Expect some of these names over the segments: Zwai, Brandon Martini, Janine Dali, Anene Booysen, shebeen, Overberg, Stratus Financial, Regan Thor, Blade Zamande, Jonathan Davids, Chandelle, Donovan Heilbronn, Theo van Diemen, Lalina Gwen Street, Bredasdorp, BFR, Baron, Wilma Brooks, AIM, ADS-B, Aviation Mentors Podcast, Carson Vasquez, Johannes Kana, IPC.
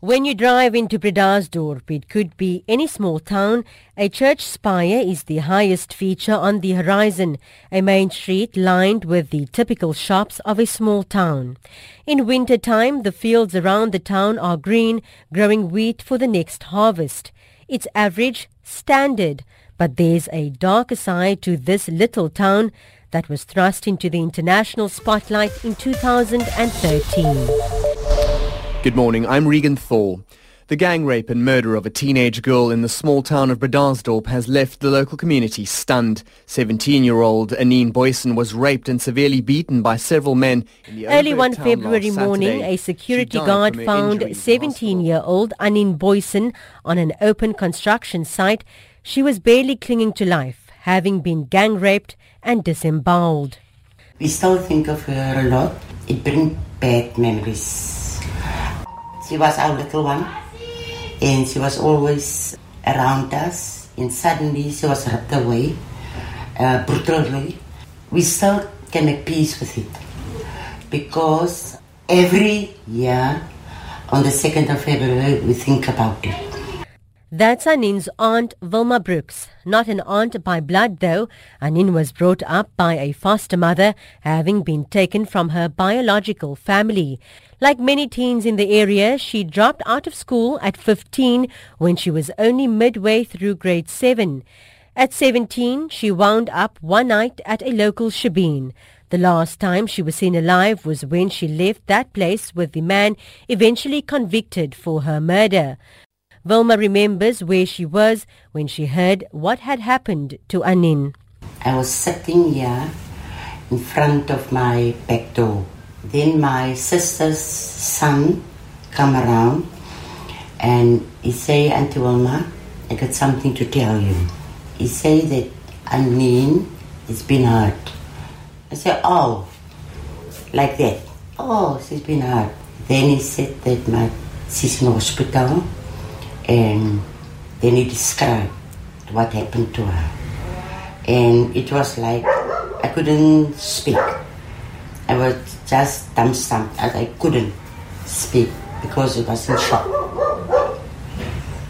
When you drive into Bredasdorp, it could be any small town, a church spire is the highest feature on the horizon, a main street lined with the typical shops of a small town. In winter time, the fields around the town are green, growing wheat for the next harvest. It's average, standard, but there's a darker side to this little town that was thrust into the international spotlight in 2013. Good morning, I'm Regan Thor. The gang rape and murder of a teenage girl in the small town of Bredasdorp has left the local community stunned. 17-year-old Anene Booysen was raped and severely beaten by several men. Early one February morning, a security guard found 17-year-old Anene Booysen on an open construction site. She was barely clinging to life, having been gang raped and disemboweled. We still think of her a lot. It brings bad memories. She was our little one, and she was always around us, and suddenly she was ripped away, brutally. We still can make peace with it, because every year, on the 2nd of February, we think about it. That's Anene's aunt, Wilma Brooks. Not an aunt by blood, though. Anene was brought up by a foster mother, having been taken from her biological family. Like many teens in the area, she dropped out of school at 15 when she was only midway through grade 7. At 17, she wound up one night at a local shebeen. The last time she was seen alive was when she left that place with the man eventually convicted for her murder. Wilma remembers where she was when she heard what had happened to Anene. I was sitting here in front of my back door. Then my sister's son come around and he say, Auntie Wilma, I got something to tell you. He say that Anene has been hurt. I say, oh, like that. Oh, she's been hurt. Then he said that she's in the hospital, and then he described what happened to her. And it was like I couldn't speak. I was just dumbstruck. I couldn't speak because it was in shock.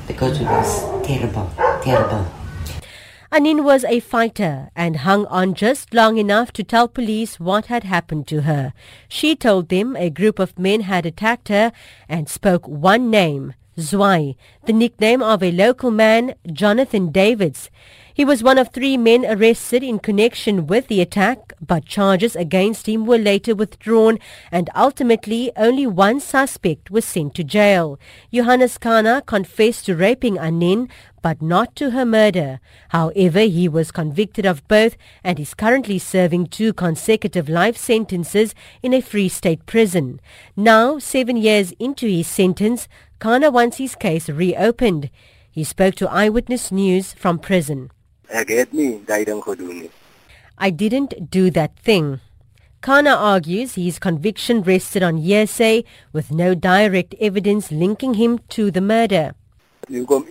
Because it was terrible, terrible. Anene was a fighter and hung on just long enough to tell police what had happened to her. She told them a group of men had attacked her and spoke one name, Zwai, the nickname of a local man, Jonathan Davids. He was one of three men arrested in connection with the attack, but charges against him were later withdrawn, and ultimately only one suspect was sent to jail. Johannes Kana confessed to raping Anene, but not to her murder. However, he was convicted of both and is currently serving 2 consecutive life sentences in a Free State prison. Now, 7 years into his sentence, Kana wants his case reopened. He spoke to Eyewitness News from prison. I didn't do that thing. Kana argues his conviction rested on hearsay with no direct evidence linking him to the murder. Even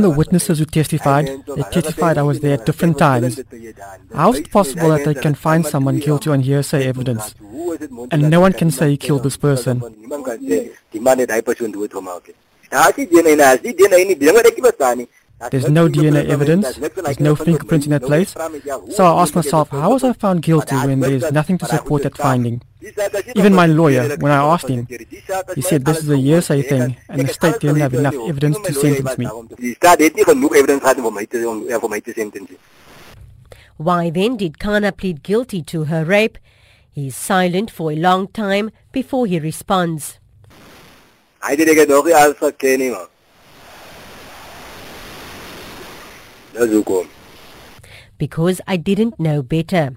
the witnesses who testified, they testified I was there at different times. How is it possible that they can find someone guilty on hearsay evidence? And no one can say he killed this person. There's no DNA evidence, there's no fingerprints in that place, so I asked myself, how was I found guilty when there's nothing to support that finding? Even my lawyer, when I asked him, he said this is a hearsay thing and the state didn't have enough evidence to sentence me. Why then did Kana plead guilty to her rape? He's silent for a long time before he responds. Because I didn't know better.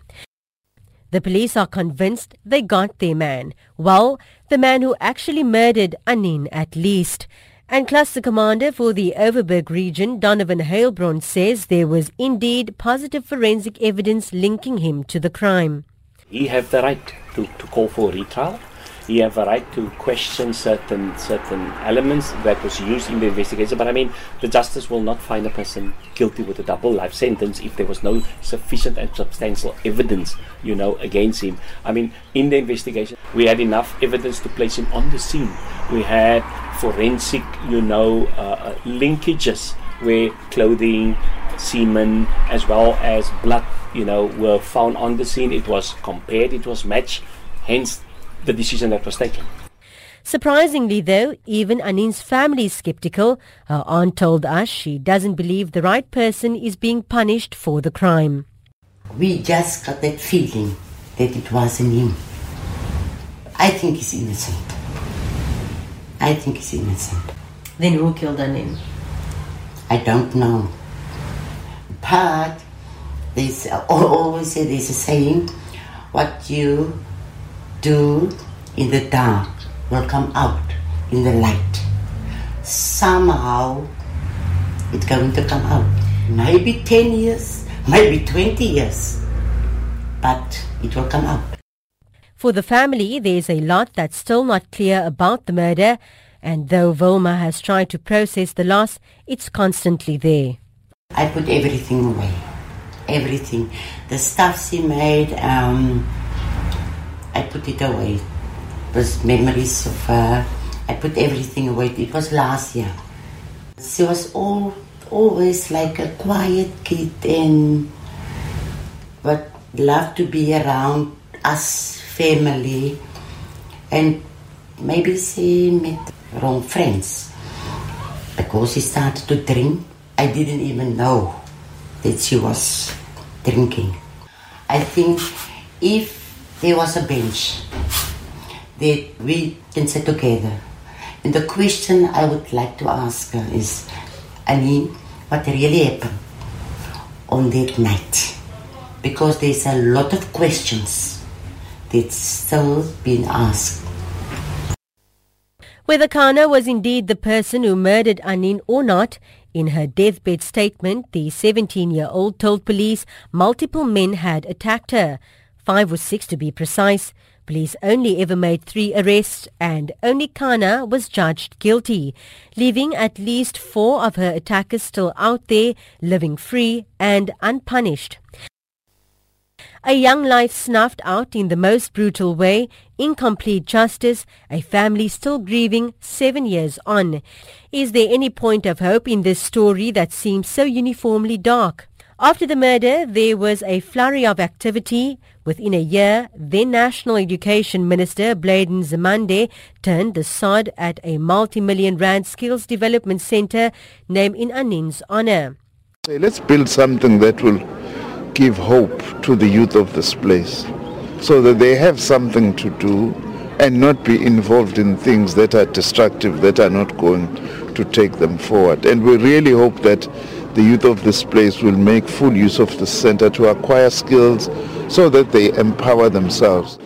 The police are convinced they got their man. Well, the man who actually murdered Anene at least. And cluster commander for the Overberg region, Donovan Heilbronn, says there was indeed positive forensic evidence linking him to the crime. He have the right to call for a retrial. He have a right to question certain elements that was used in the investigation. But I mean, the justice will not find a person guilty with a double life sentence if there was no sufficient and substantial evidence, against him. I mean, in the investigation, we had enough evidence to place him on the scene. We had forensic, linkages where clothing, semen, as well as blood, were found on the scene. It was compared, it was matched, hence the decision that was taken. Surprisingly, though, even Anine's family is skeptical. Her aunt told us she doesn't believe the right person is being punished for the crime. We just got that feeling that it wasn't him. I think he's innocent. Then who killed Anene? I don't know. But there's always there's a saying, what you do in the dark will come out in the light. Somehow it's going to come out. Maybe 10 years, maybe 20 years, but it will come out. For the family, there's a lot that's still not clear about the murder, and though Wilma has tried to process the loss, it's constantly there. I put everything away. Everything. The stuff she made, I put it away. It was memories of her. I put everything away. It was last year. She was always like a quiet kid and but loved to be around us, family, and maybe she met wrong friends because she started to drink. I didn't even know that she was drinking. I think if there was a bench that we can sit together, and the question I would like to ask her is, Anene, what really happened on that night? Because there's a lot of questions. It's still being asked. Whether Kana was indeed the person who murdered Anene or not, in her deathbed statement, the 17-year-old told police multiple men had attacked her, 5 or 6 to be precise. Police only ever made 3 arrests and only Kana was judged guilty, leaving at least 4 of her attackers still out there, living free and unpunished. A young life snuffed out in the most brutal way, incomplete justice, a family still grieving 7 years on. Is there any point of hope in this story that seems so uniformly dark? After the murder, there was a flurry of activity. Within a year, then National Education Minister Blade Zamande turned the sod at a multi-million-rand skills development centre named in Anene's honour. Let's build something that will give hope to the youth of this place so that they have something to do and not be involved in things that are destructive, that are not going to take them forward. And we really hope that the youth of this place will make full use of the center to acquire skills so that they empower themselves.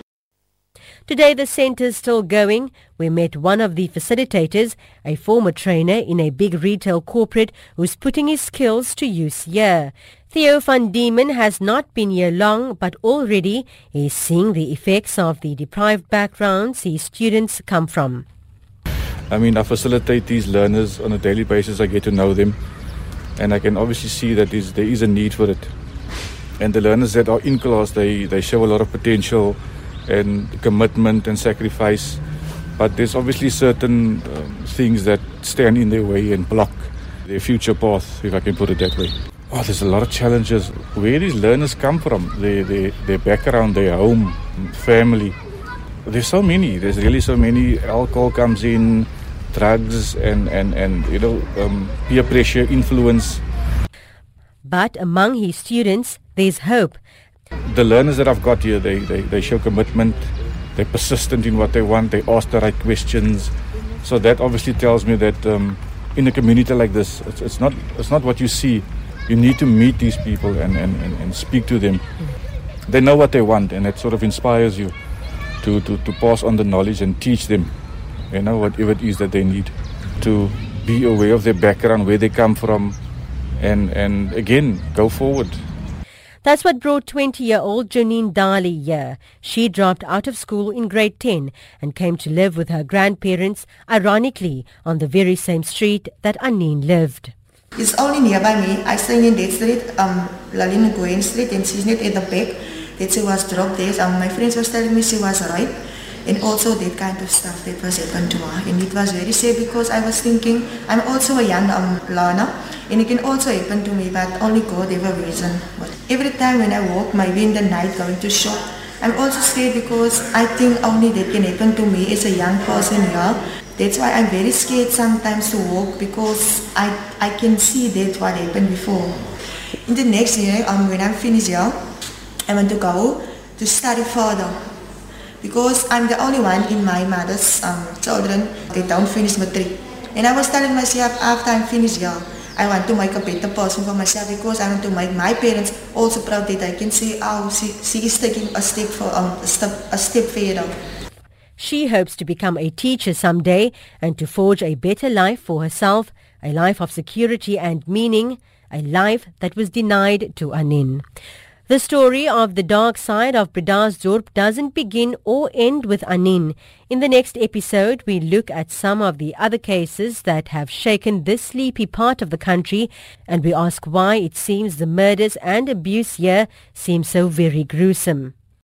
Today the centre is still going. We met one of the facilitators, a former trainer in a big retail corporate who's putting his skills to use here. Theo van Diemen has not been here long, but already he's seeing the effects of the deprived backgrounds his students come from. I facilitate these learners on a daily basis. I get to know them and I can obviously see that there is a need for it. And the learners that are in class, they show a lot of potential and commitment and sacrifice, but there's obviously certain things that stand in their way and block their future path, if I can put it that way. Oh, there's a lot of challenges. Where these learners come from, their background, their home, family. There's so many. There's really so many. Alcohol comes in, drugs and peer pressure, influence. But among his students, there's hope. The learners that I've got here, they show commitment, they're persistent in what they want, they ask the right questions. So that obviously tells me that in a community like this, it's not what you see. You need to meet these people and speak to them. They know what they want and it sort of inspires you to pass on the knowledge and teach them, whatever it is that they need, to be aware of their background, where they come from, and again, go forward. That's what brought 20-year-old Janine Dali here. She dropped out of school in grade 10 and came to live with her grandparents, ironically, on the very same street that Anene lived. It's only nearby me. I stay in that street, Lalina Gwen Street, and she's not at the back. That she was dropped there. My friends were telling me she was right. and also that kind of stuff that was happened to her. And it was very sad because I was thinking, I'm also a young learner and it can also happen to me, but only God have a reason. But every time when I walk, maybe in the night going to shop, I'm also scared because I think only that can happen to me as a young person here. That's why I'm very scared sometimes to walk because I can see that what happened before. In the next year, when I'm finished here, I want to go to study further because I'm the only one in my mother's children that don't finish matric. And I was telling myself after I'm finished here, I want to make a better person for myself because I want to make my parents also proud that I can say, oh, she is taking a step further. She hopes to become a teacher someday and to forge a better life for herself, a life of security and meaning, a life that was denied to Anene. The story of the dark side of Bredasdorp doesn't begin or end with Anene. In the next episode, we look at some of the other cases that have shaken this sleepy part of the country, and we ask why it seems the murders and abuse here seem so very gruesome.